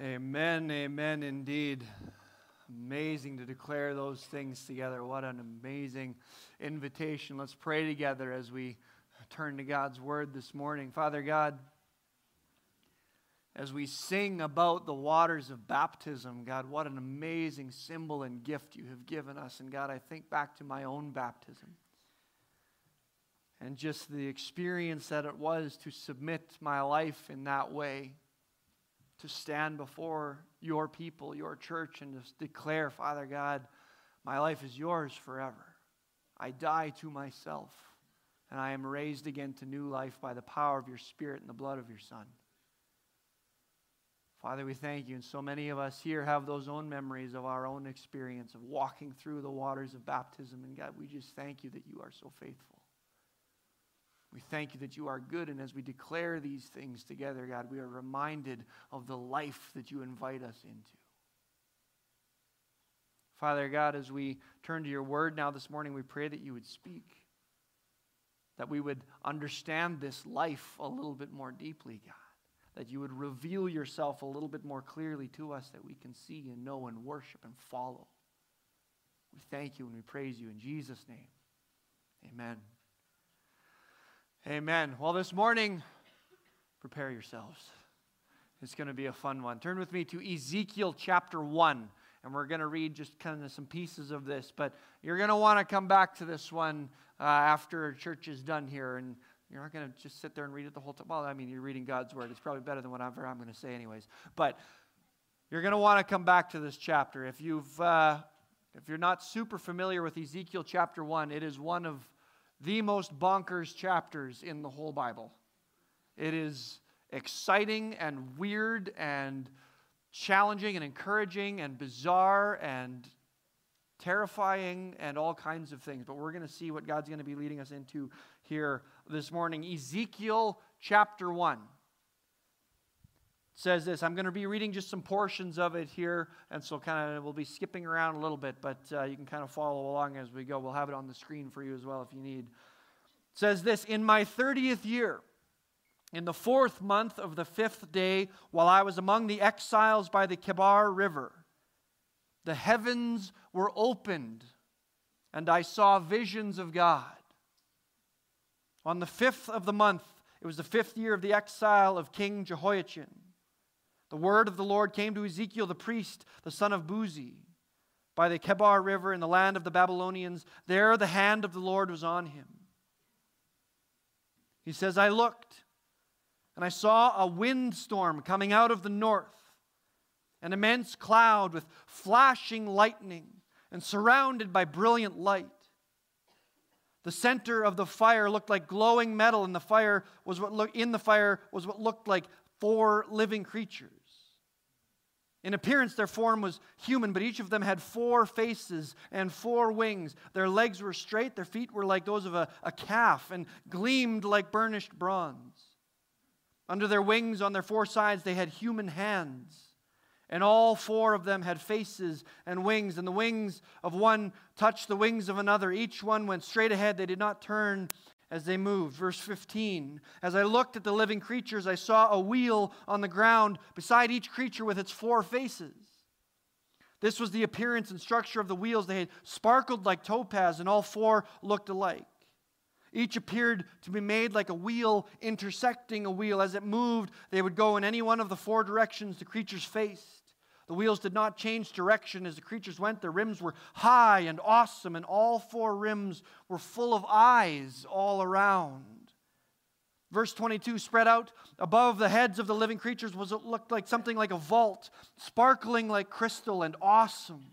Amen, amen indeed. Amazing to declare those things together. What an amazing invitation. Let's pray together as we turn to God's Word this morning. Father God, as we sing about the waters of baptism, God, what an amazing symbol and gift you have given us. And God, I think back to my own baptism and just the experience that it was to submit my life in that way, to stand before your people, your church, and just declare, Father God, my life is yours forever. I die to myself, and I am raised again to new life by the power of your Spirit and the blood of your Son. Father, we thank you, and so many of us here have those own memories of our own experience of walking through the waters of baptism, and God, we just thank you that you are so faithful. We thank you that you are good, and as we declare these things together, God, we are reminded of the life that you invite us into. Father God, as we turn to your word now this morning, we pray that you would speak, that we would understand this life a little bit more deeply, God, that you would reveal yourself a little bit more clearly to us, that we can see and know and worship and follow. We thank you and we praise you in Jesus' name. Amen. Amen. Well, this morning, prepare yourselves. It's going to be a fun one. Turn with me to Ezekiel chapter 1, and we're going to read just kind of some pieces of this, but you're going to want to come back to this one after church is done here, and you're not going to just sit there and read it the whole time. Well, I mean, you're reading God's Word. It's probably better than whatever I'm going to say anyways, but you're going to want to come back to this chapter. If you're not super familiar with Ezekiel chapter 1, it is one of the most bonkers chapters in the whole Bible. It is exciting and weird and challenging and encouraging and bizarre and terrifying and all kinds of things. But we're going to see what God's going to be leading us into here this morning. Ezekiel chapter 1 says this. I'm going to be reading just some portions of it here, and so kind of we'll be skipping around a little bit, but you can kind of follow along as we go. We'll have it on the screen for you as well if you need. It says this, in my 30th year, in the 4th month of the 5th day, while I was among the exiles by the Kebar River, the heavens were opened, and I saw visions of God. On the 5th of the month, it was the 5th year of the exile of King Jehoiachin. The word of the Lord came to Ezekiel the priest, the son of Buzi, by the Kebar River in the land of the Babylonians. There the hand of the Lord was on him. He says, I looked, and I saw a windstorm coming out of the north, an immense cloud with flashing lightning and surrounded by brilliant light. The center of the fire looked like glowing metal, and in the fire was what looked like four living creatures. In appearance, their form was human, but each of them had four faces and four wings. Their legs were straight, their feet were like those of a calf, and gleamed like burnished bronze. Under their wings, on their four sides, they had human hands, and all four of them had faces and wings, and the wings of one touched the wings of another. Each one went straight ahead, they did not turn as they moved. Verse 15, as I looked at the living creatures, I saw a wheel on the ground beside each creature with its four faces. This was the appearance and structure of the wheels. They had sparkled like topaz, and all four looked alike. Each appeared to be made like a wheel intersecting a wheel. As it moved, they would go in any one of the four directions the creatures faced. The wheels did not change direction as the creatures went. Their rims were high and awesome, and all four rims were full of eyes all around. Verse 22, spread out above the heads of the living creatures was what looked like something like a vault, sparkling like crystal and awesome.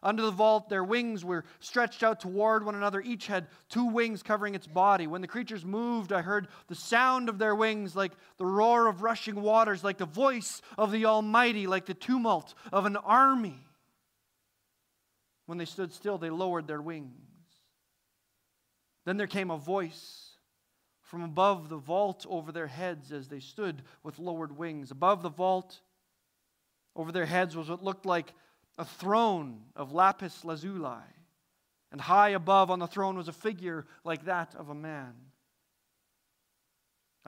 Under the vault, their wings were stretched out toward one another. Each had two wings covering its body. When the creatures moved, I heard the sound of their wings, like the roar of rushing waters, like the voice of the Almighty, like the tumult of an army. When they stood still, they lowered their wings. Then there came a voice from above the vault over their heads as they stood with lowered wings. Above the vault over their heads was what looked like a throne of lapis lazuli, and high above on the throne was a figure like that of a man.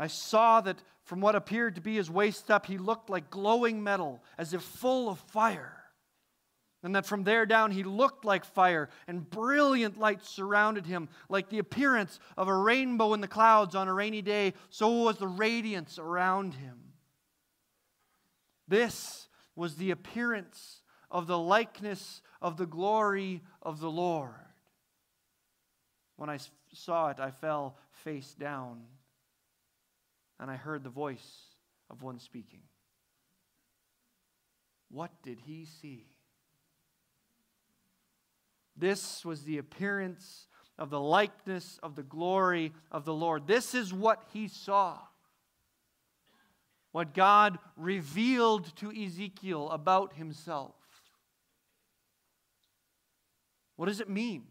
I saw that from what appeared to be his waist up, he looked like glowing metal, as if full of fire. And that from there down he looked like fire, and brilliant light surrounded him, like the appearance of a rainbow in the clouds on a rainy day. So was the radiance around him. This was the appearance of the likeness of the glory of the Lord. When I saw it, I fell face down, and I heard the voice of one speaking. What did he see? This was the appearance of the likeness of the glory of the Lord. This is what he saw. What God revealed to Ezekiel about himself. What does it mean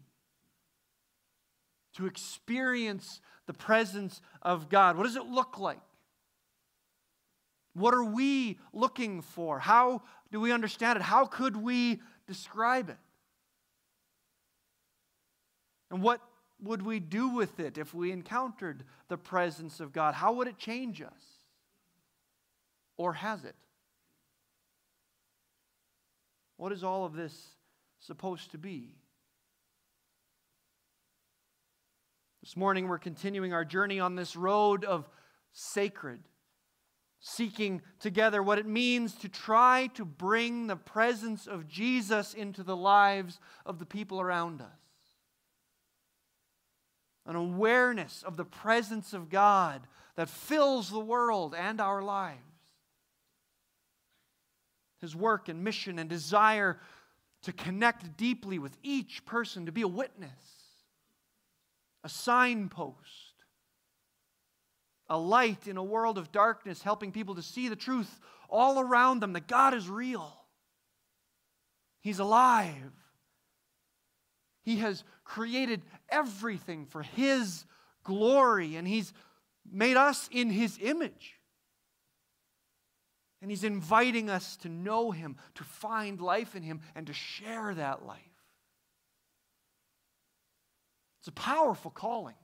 to experience the presence of God? What does it look like? What are we looking for? How do we understand it? How could we describe it? And what would we do with it if we encountered the presence of God? How would it change us? Or has it? What is all of this supposed to be? This morning we're continuing our journey on this road of sacred, seeking together what it means to try to bring the presence of Jesus into the lives of the people around us. An awareness of the presence of God that fills the world and our lives. His work and mission and desire to connect deeply with each person, to be a witness. A signpost, a light in a world of darkness, helping people to see the truth all around them, that God is real. He's alive. He has created everything for His glory, and He's made us in His image. And He's inviting us to know Him, to find life in Him, and to share that life. It's a powerful calling.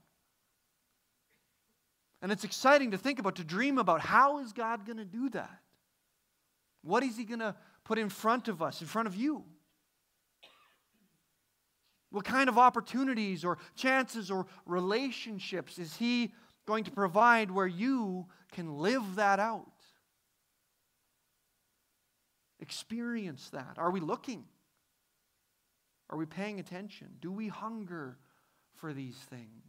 And it's exciting to think about, to dream about. How is God going to do that? What is He going to put in front of us, in front of you? What kind of opportunities or chances or relationships is He going to provide where you can live that out? Experience that. Are we looking? Are we paying attention? Do we hunger for these things?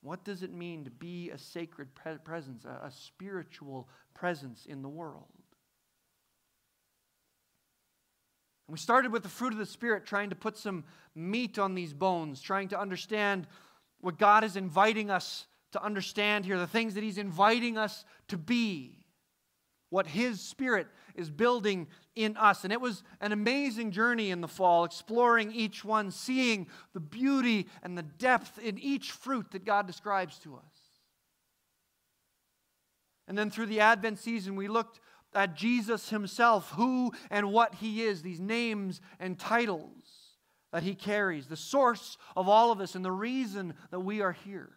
What does it mean to be a sacred presence, a spiritual presence in the world? And we started with the fruit of the Spirit, trying to put some meat on these bones, trying to understand what God is inviting us to understand here, the things that He's inviting us to be, what His Spirit is building in us. And it was an amazing journey in the fall, exploring each one, seeing the beauty and the depth in each fruit that God describes to us. And then through the Advent season, we looked at Jesus Himself, who and what He is, these names and titles that He carries, the source of all of this and the reason that we are here.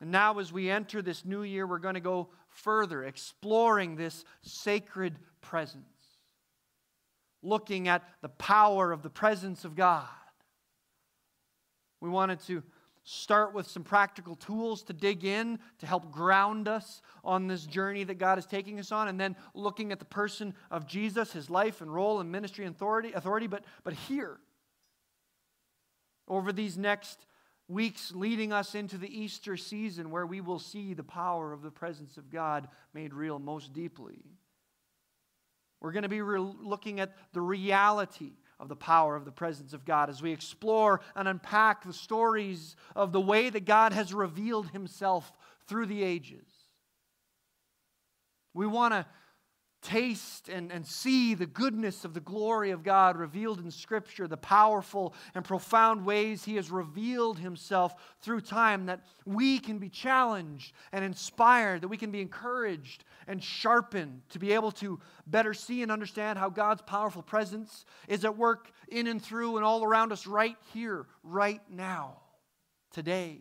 And now as we enter this new year, we're going to go further, exploring this sacred presence, looking at the power of the presence of God. We wanted to start with some practical tools to dig in, to help ground us on this journey that God is taking us on, and then looking at the person of Jesus, His life and role and ministry and authority. But here, over these next weeks leading us into the Easter season, where we will see the power of the presence of God made real most deeply. We're going to be looking at the reality of the power of the presence of God as we explore and unpack the stories of the way that God has revealed Himself through the ages. We want to taste and see the goodness of the glory of God revealed in Scripture, the powerful and profound ways He has revealed Himself through time, that we can be challenged and inspired, that we can be encouraged and sharpened to be able to better see and understand how God's powerful presence is at work in and through and all around us right here, right now. today.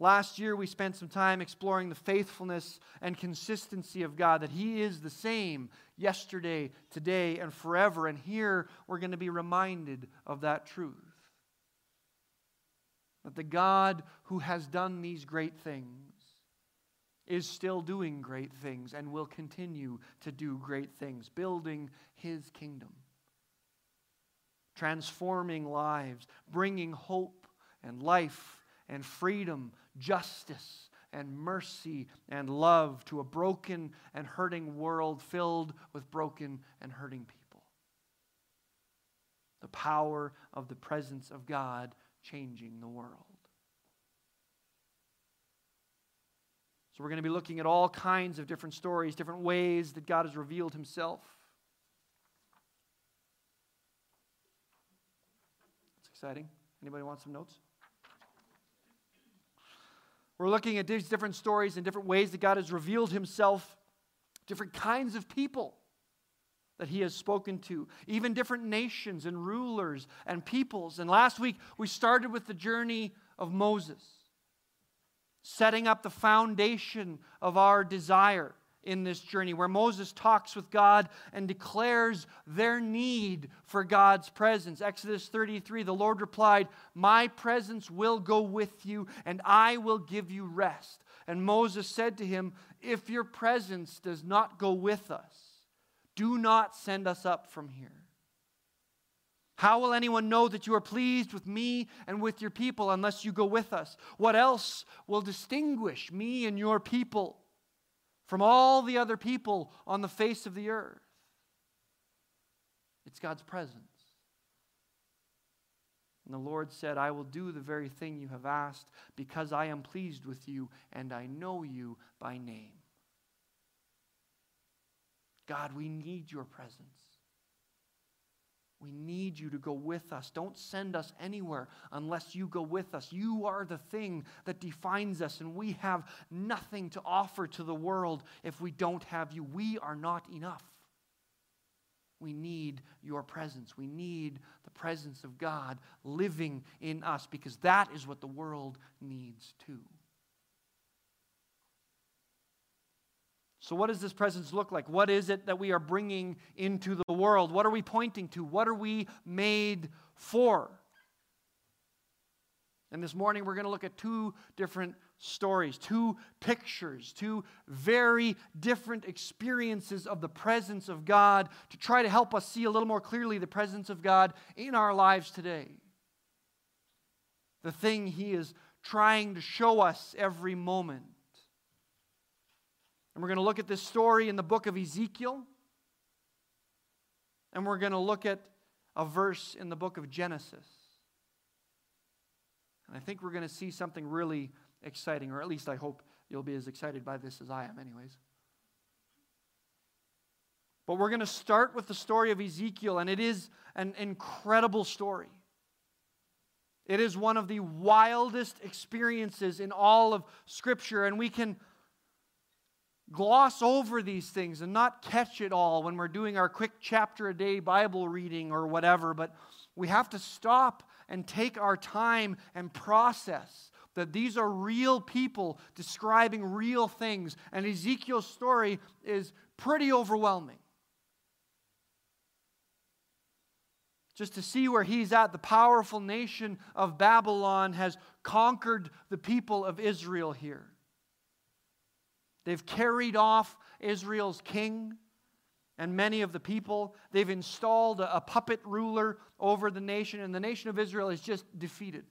Last year, we spent some time exploring the faithfulness and consistency of God, that He is the same yesterday, today, and forever. And here, we're going to be reminded of that truth. That the God who has done these great things is still doing great things and will continue to do great things, building His kingdom, transforming lives, bringing hope and life and freedom, justice, and mercy, and love to a broken and hurting world filled with broken and hurting people. The power of the presence of God changing the world. So we're going to be looking at all kinds of different stories, different ways that God has revealed Himself. It's exciting. Anybody want some notes? We're looking at these different stories and different ways that God has revealed Himself, different kinds of people that He has spoken to, even different nations and rulers and peoples. And last week, we started with the journey of Moses, setting up the foundation of our desire in this journey, where Moses talks with God and declares their need for God's presence. Exodus 33, the Lord replied, "My presence will go with you, and I will give you rest." And Moses said to him, "If your presence does not go with us, do not send us up from here. How will anyone know that you are pleased with me and with your people unless you go with us? What else will distinguish me and your people from all the other people on the face of the earth?" It's God's presence. And the Lord said, "I will do the very thing you have asked, because I am pleased with you and I know you by name." God, we need your presence. We need you to go with us. Don't send us anywhere unless you go with us. You are the thing that defines us, and we have nothing to offer to the world if we don't have you. We are not enough. We need your presence. We need the presence of God living in us, because that is what the world needs too. So what does this presence look like? What is it that we are bringing into the world? What are we pointing to? What are we made for? And this morning we're going to look at two different stories, two pictures, two very different experiences of the presence of God to try to help us see a little more clearly the presence of God in our lives today. The thing He is trying to show us every moment. And we're going to look at this story in the book of Ezekiel. And we're going to look at a verse in the book of Genesis. And I think we're going to see something really exciting, or at least I hope you'll be as excited by this as I am anyways. But we're going to start with the story of Ezekiel, and it is an incredible story. It is one of the wildest experiences in all of Scripture, and we can gloss over these things and not catch it all when we're doing our quick chapter a day Bible reading or whatever, but we have to stop and take our time and process that these are real people describing real things, and Ezekiel's story is pretty overwhelming. Just to see where he's at, the powerful nation of Babylon has conquered the people of Israel here. They've carried off Israel's king and many of the people. They've installed a puppet ruler over the nation, and the nation of Israel is just defeated.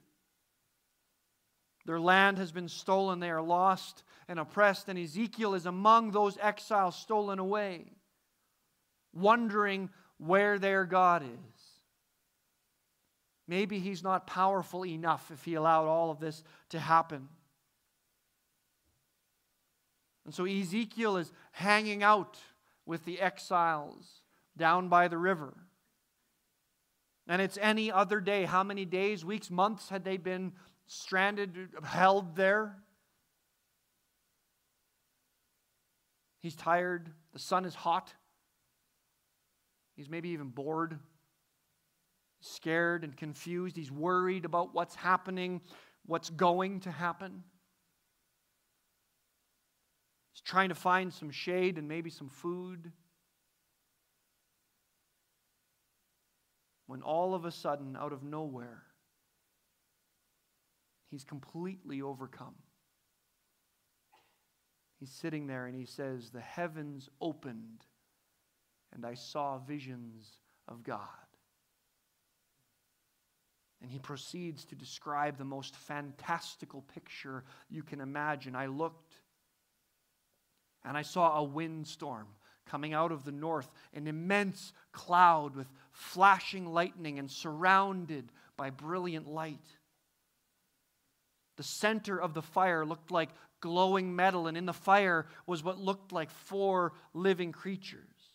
Their land has been stolen. They are lost and oppressed, and Ezekiel is among those exiles stolen away, wondering where their God is. Maybe he's not powerful enough if he allowed all of this to happen. And so Ezekiel is hanging out with the exiles down by the river. And it's any other day. How many days, weeks, months had they been stranded, held there? He's tired. The sun is hot. He's maybe even bored. scared and confused. He's worried about what's happening, what's going to happen. He's trying to find some shade and maybe some food. When all of a sudden, out of nowhere, he's completely overcome. He's sitting there and he says, "The heavens opened, and I saw visions of God." And he proceeds to describe the most fantastical picture you can imagine. "I looked, and I saw a windstorm coming out of the north, an immense cloud with flashing lightning and surrounded by brilliant light. The center of the fire looked like glowing metal, and in the fire was what looked like 4 living creatures."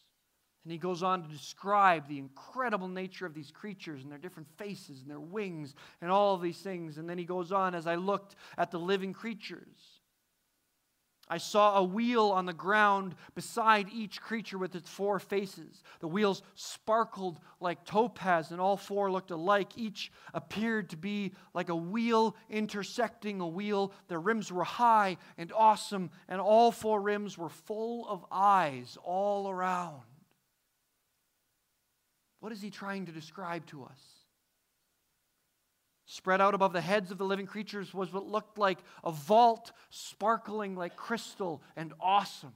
And he goes on to describe the incredible nature of these creatures and their different faces and their wings and all of these things. And then he goes on, "As I looked at the living creatures, I saw a wheel on the ground beside each creature with its 4 faces. The wheels sparkled like topaz, and all 4 looked alike. Each appeared to be like a wheel intersecting a wheel. Their rims were high and awesome, and all 4 rims were full of eyes all around." What is he trying to describe to us? Spread out above the heads of the living creatures was what looked like a vault, sparkling like crystal and awesome.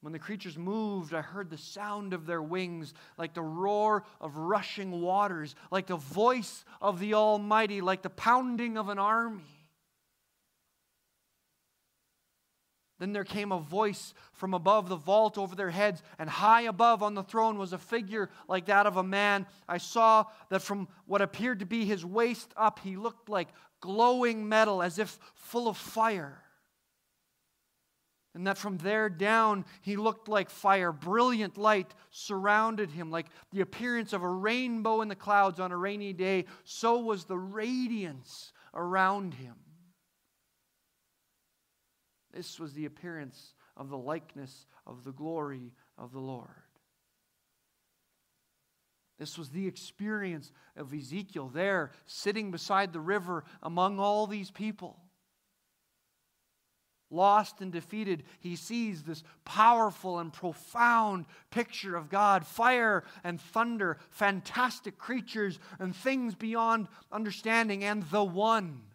"When the creatures moved, I heard the sound of their wings, like the roar of rushing waters, like the voice of the Almighty, like the pounding of an army. Then there came a voice from above the vault over their heads, and high above on the throne was a figure like that of a man. I saw that from what appeared to be his waist up, he looked like glowing metal, as if full of fire. And that from there down, he looked like fire. Brilliant light surrounded him, like the appearance of a rainbow in the clouds on a rainy day. So was the radiance around him. This was the appearance of the likeness of the glory of the Lord." This was the experience of Ezekiel there, sitting beside the river among all these people. Lost and defeated, he sees this powerful and profound picture of God. Fire and thunder, fantastic creatures and things beyond understanding, and the one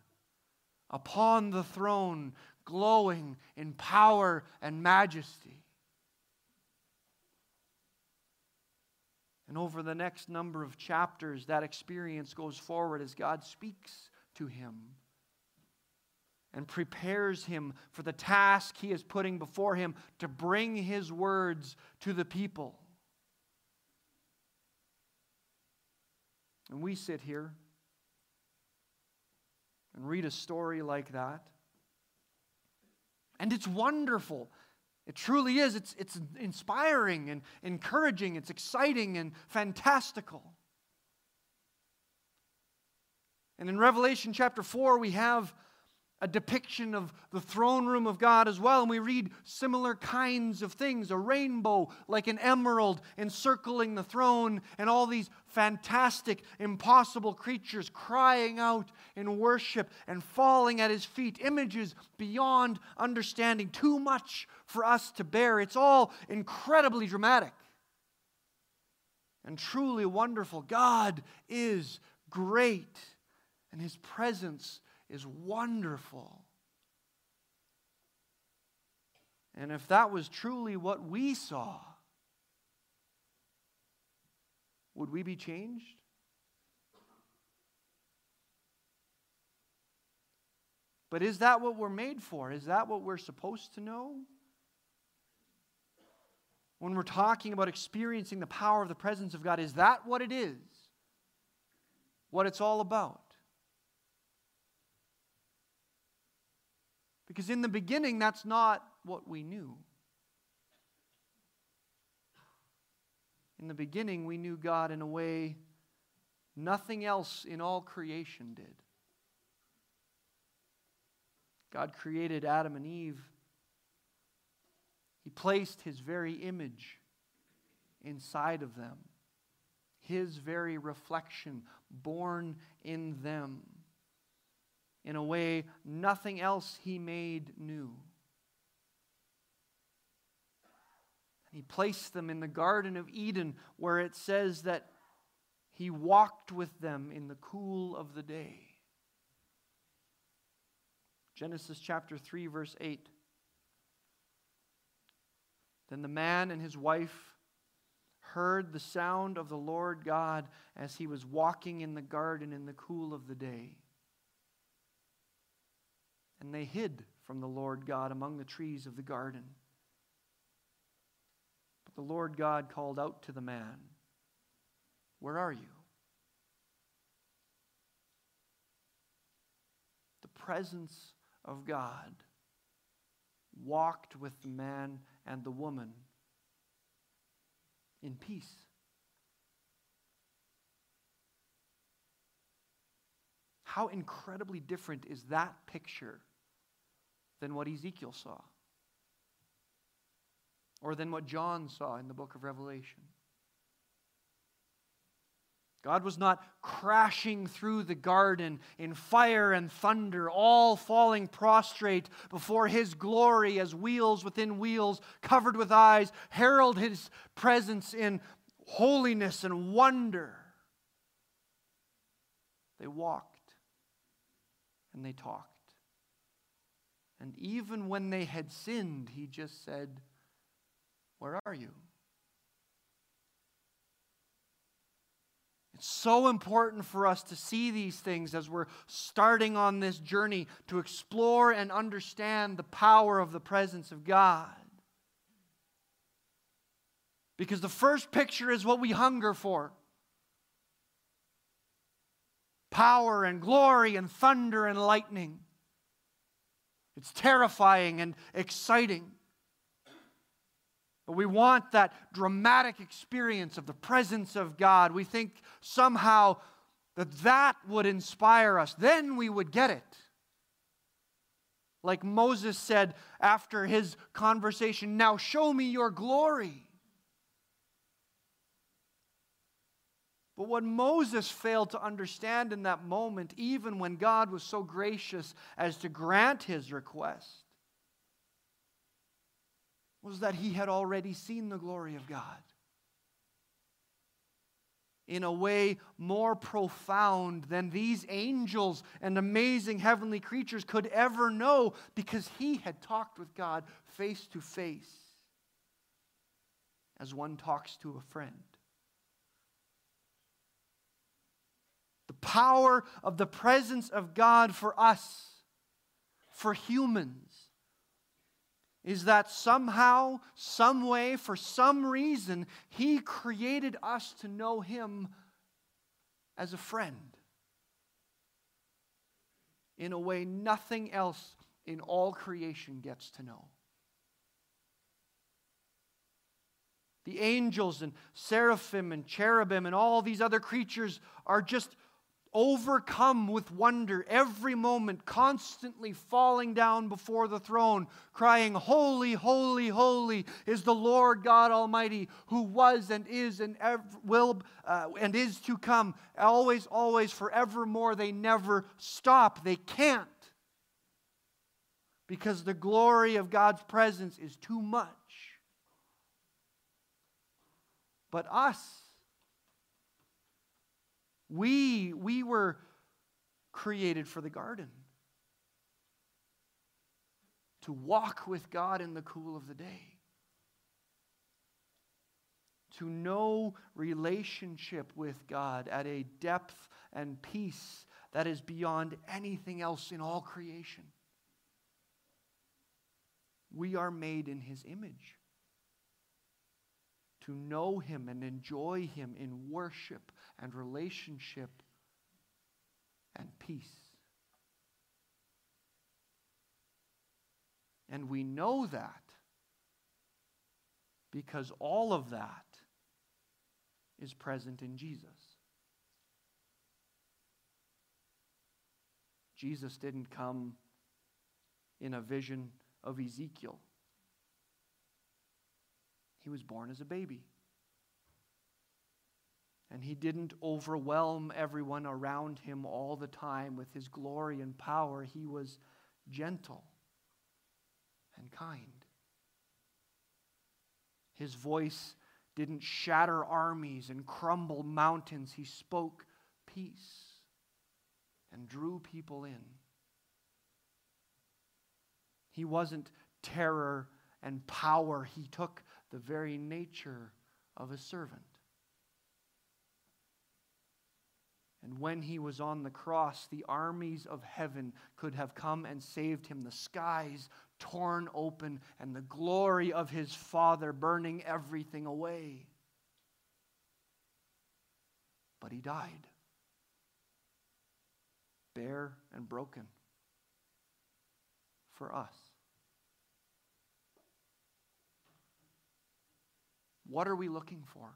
upon the throne, glowing in power and majesty. And over the next number of chapters, that experience goes forward as God speaks to him and prepares him for the task he is putting before him to bring his words to the people. And we sit here and read a story like that. And it's wonderful. It truly is. It's inspiring and encouraging. It's exciting and fantastical. And in Revelation chapter 4, we have a depiction of the throne room of God as well. And we read similar kinds of things. A rainbow like an emerald encircling the throne, and all these fantastic, impossible creatures crying out in worship and falling at his feet. Images beyond understanding. Too much for us to bear. It's all incredibly dramatic and truly wonderful. God is great, and his presence is wonderful. And if that was truly what we saw, would we be changed? But is that what we're made for? Is that what we're supposed to know? When we're talking about experiencing the power of the presence of God, is that what it is? What it's all about? Because in the beginning, that's not what we knew. In the beginning, we knew God in a way nothing else in all creation did. God created Adam and Eve. He placed his very image inside of them. his very reflection born in them in a way nothing else he made new. He placed them in the Garden of Eden, where it says that he walked with them in the cool of the day. Genesis chapter 3, verse 8. Then the man and his wife heard the sound of the Lord God as he was walking in the garden in the cool of the day. And they hid from the Lord God among the trees of the garden. But the Lord God called out to the man, "Where are you?" The presence of God walked with the man and the woman in peace. How incredibly different is that picture than what Ezekiel saw, or than what John saw in the book of Revelation. God was not crashing through the garden in fire and thunder, all falling prostrate before his glory as wheels within wheels, covered with eyes, herald his presence in holiness and wonder. They walked and they talked. And even when they had sinned, he just said, "Where are you?" It's so important for us to see these things as we're starting on this journey to explore and understand the power of the presence of God. Because the first picture is what we hunger for. Power and glory and thunder and lightning. It's terrifying and exciting. But we want that dramatic experience of the presence of God. We think somehow that that would inspire us. Then we would get it. Like Moses said after his conversation, "Now show me your glory." But what Moses failed to understand in that moment, even when God was so gracious as to grant his request, was that he had already seen the glory of God in a way more profound than these angels and amazing heavenly creatures could ever know, because he had talked with God face to face as one talks to a friend. The power of the presence of God for us, for humans, is that somehow, some way, for some reason, he created us to know him as a friend in a way nothing else in all creation gets to know. The angels and seraphim and cherubim and all these other creatures are just overcome with wonder every moment, constantly falling down before the throne, crying, "Holy, holy, holy is the Lord God Almighty, who was and is and will and is to come." Always, always, forevermore. They never stop. They can't, because the glory of God's presence is too much. But us, we were created for the garden, to walk with God in the cool of the day, to know relationship with God at a depth and peace that is beyond anything else in all creation. We are made in his image, to know him and enjoy him in worship and relationship and peace. And we know that because all of that is present in Jesus. Jesus didn't come in a vision of Ezekiel. He was born as a baby And he didn't overwhelm everyone around him all the time with his glory and power. He was gentle and kind. His voice didn't shatter armies and crumble mountains. He spoke peace and drew people in. He wasn't terror and power. He took the very nature of a servant. And when he was on the cross, the armies of heaven could have come and saved him. The skies torn open and the glory of his Father burning everything away. But he died, bare and broken, for us. What are we looking for?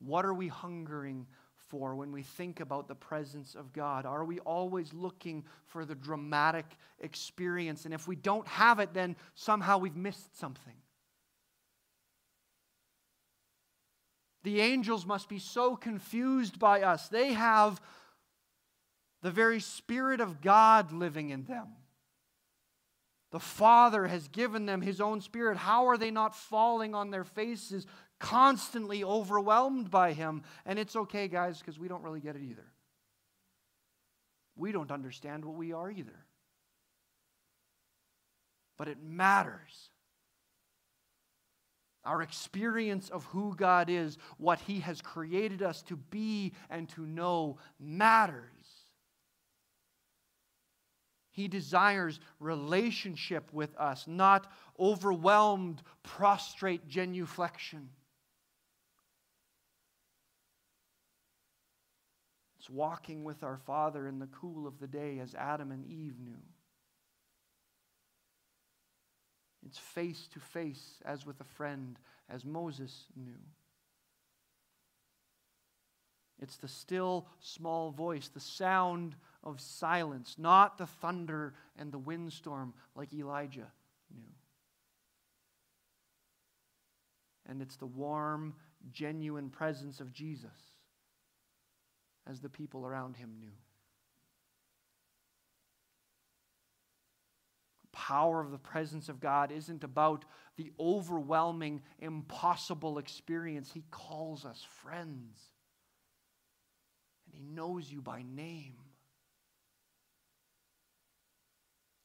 What are we hungering for when we think about the presence of God? Are we always looking for the dramatic experience? And if we don't have it, then somehow we've missed something. The angels must be so confused by us. They have the very Spirit of God living in them. The Father has given them His own Spirit. How are they not falling on their faces, constantly overwhelmed by Him? And it's okay, guys, because we don't really get it either. We don't understand what we are either. But it matters. Our experience of who God is, what He has created us to be and to know, matters. He desires relationship with us, not overwhelmed, prostrate genuflection. It's walking with our Father in the cool of the day as Adam and Eve knew. It's face to face as with a friend, as Moses knew. It's the still, small voice, the sound of silence, not the thunder and the windstorm like Elijah knew. And it's the warm, genuine presence of Jesus as the people around him knew. Power of the presence of God isn't about the overwhelming, impossible experience. He calls us friends. And He knows you by name.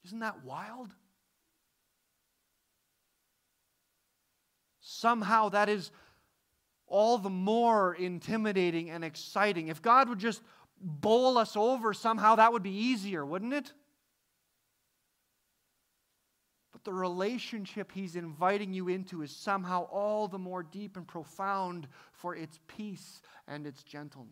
Isn't that wild? Somehow that is all the more intimidating and exciting. If God would just bowl us over, somehow that would be easier, wouldn't it? The relationship He's inviting you into is somehow all the more deep and profound for its peace and its gentleness.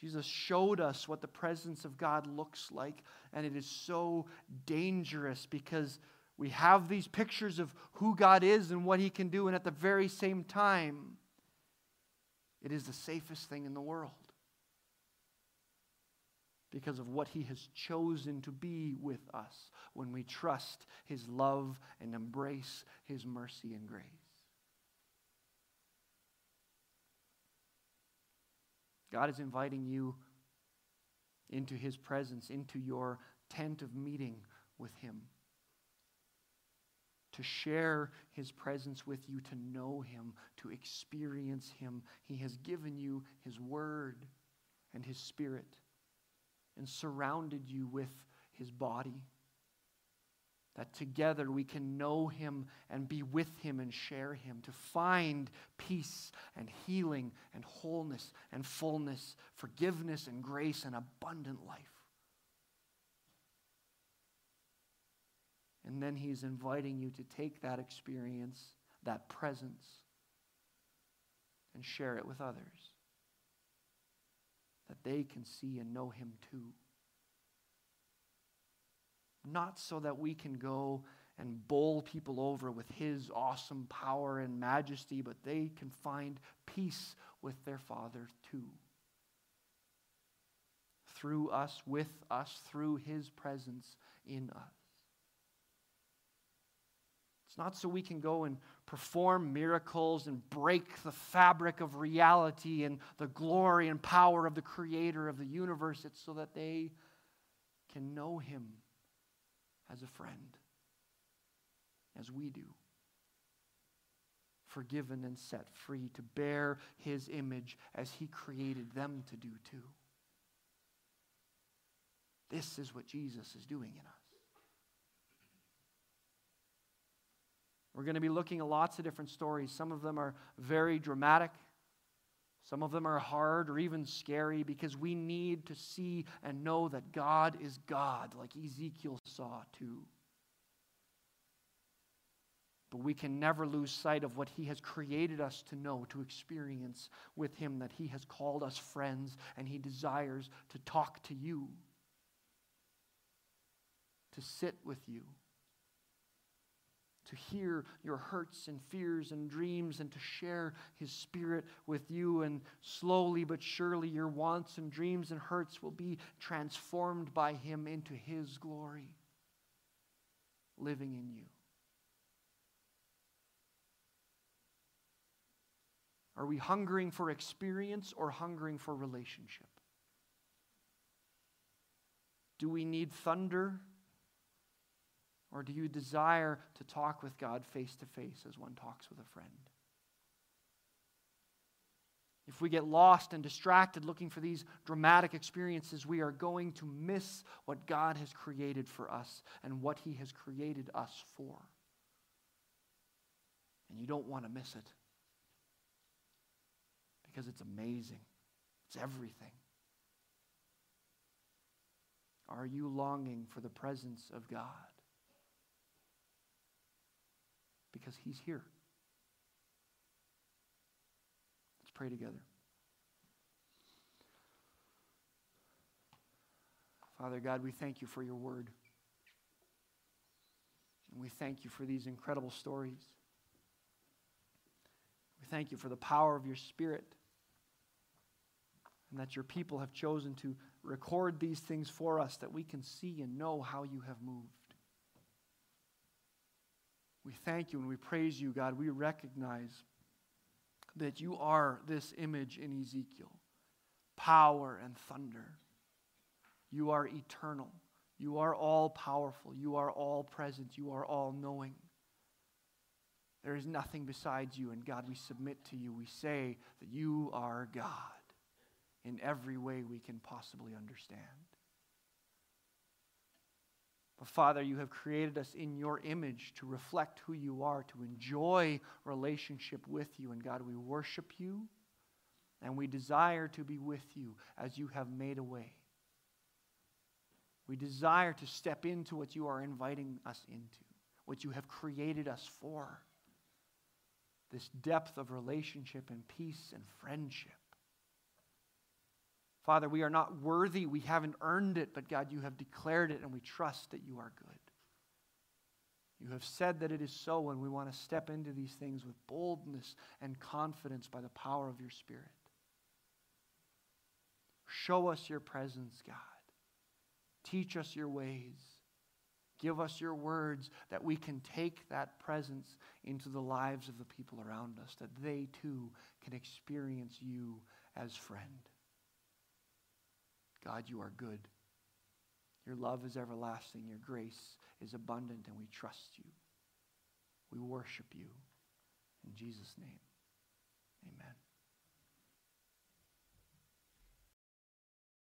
Jesus showed us what the presence of God looks like, and it is so dangerous because we have these pictures of who God is and what He can do, and at the very same time, it is the safest thing in the world, because of what He has chosen to be with us when we trust His love and embrace His mercy and grace. God is inviting you into His presence, into your tent of meeting with Him, to share His presence with you, to know Him, to experience Him. He has given you His Word and His Spirit, and surrounded you with His body, that together we can know Him and be with Him and share Him, to find peace and healing and wholeness and fullness, forgiveness and grace and abundant life. And then He's inviting you to take that experience, that presence, and share it with others, that they can see and know Him too. Not so that we can go and bowl people over with His awesome power and majesty, but they can find peace with their Father too. Through us, with us, through His presence in us. It's not so we can go and perform miracles and break the fabric of reality and the glory and power of the creator of the universe. It's so that they can know him as a friend, as we do. Forgiven and set free to bear his image as he created them to do too. This is what Jesus is doing in us. We're going to be looking at lots of different stories. Some of them are very dramatic. Some of them are hard or even scary because we need to see and know that God is God, like Ezekiel saw too. But we can never lose sight of what he has created us to know, to experience with him, that he has called us friends and he desires to talk to you, to sit with you, to hear your hurts and fears and dreams, and to share his spirit with you. And slowly but surely your wants and dreams and hurts will be transformed by him into his glory, living in you. Are we hungering for experience or hungering for relationship? Do we need thunder, or do you desire to talk with God face to face as one talks with a friend? If we get lost and distracted looking for these dramatic experiences, we are going to miss what God has created for us and what he has created us for. And you don't want to miss it, because it's amazing. It's everything. Are you longing for the presence of God? Because he's here. Let's pray together. Father God, we thank you for your word. And we thank you for these incredible stories. We thank you for the power of your spirit, and that your people have chosen to record these things for us, that we can see and know how you have moved. We thank you and we praise you, God. We recognize that you are this image in Ezekiel, power and thunder. You are eternal. You are all-powerful. You are all-present. You are all-knowing. There is nothing besides you, and God, we submit to you. We say that you are God in every way we can possibly understand. But Father, you have created us in your image to reflect who you are, to enjoy relationship with you. And God, we worship you, and we desire to be with you as you have made a way. We desire to step into what you are inviting us into, what you have created us for. This depth of relationship and peace and friendship. Father, we are not worthy. We haven't earned it, but God, you have declared it, and we trust that you are good. You have said that it is so, and we want to step into these things with boldness and confidence by the power of your Spirit. Show us your presence, God. Teach us your ways. Give us your words, that we can take that presence into the lives of the people around us, that they too can experience you as friend. God, you are good. Your love is everlasting. Your grace is abundant, and we trust you. We worship you. In Jesus' name, amen.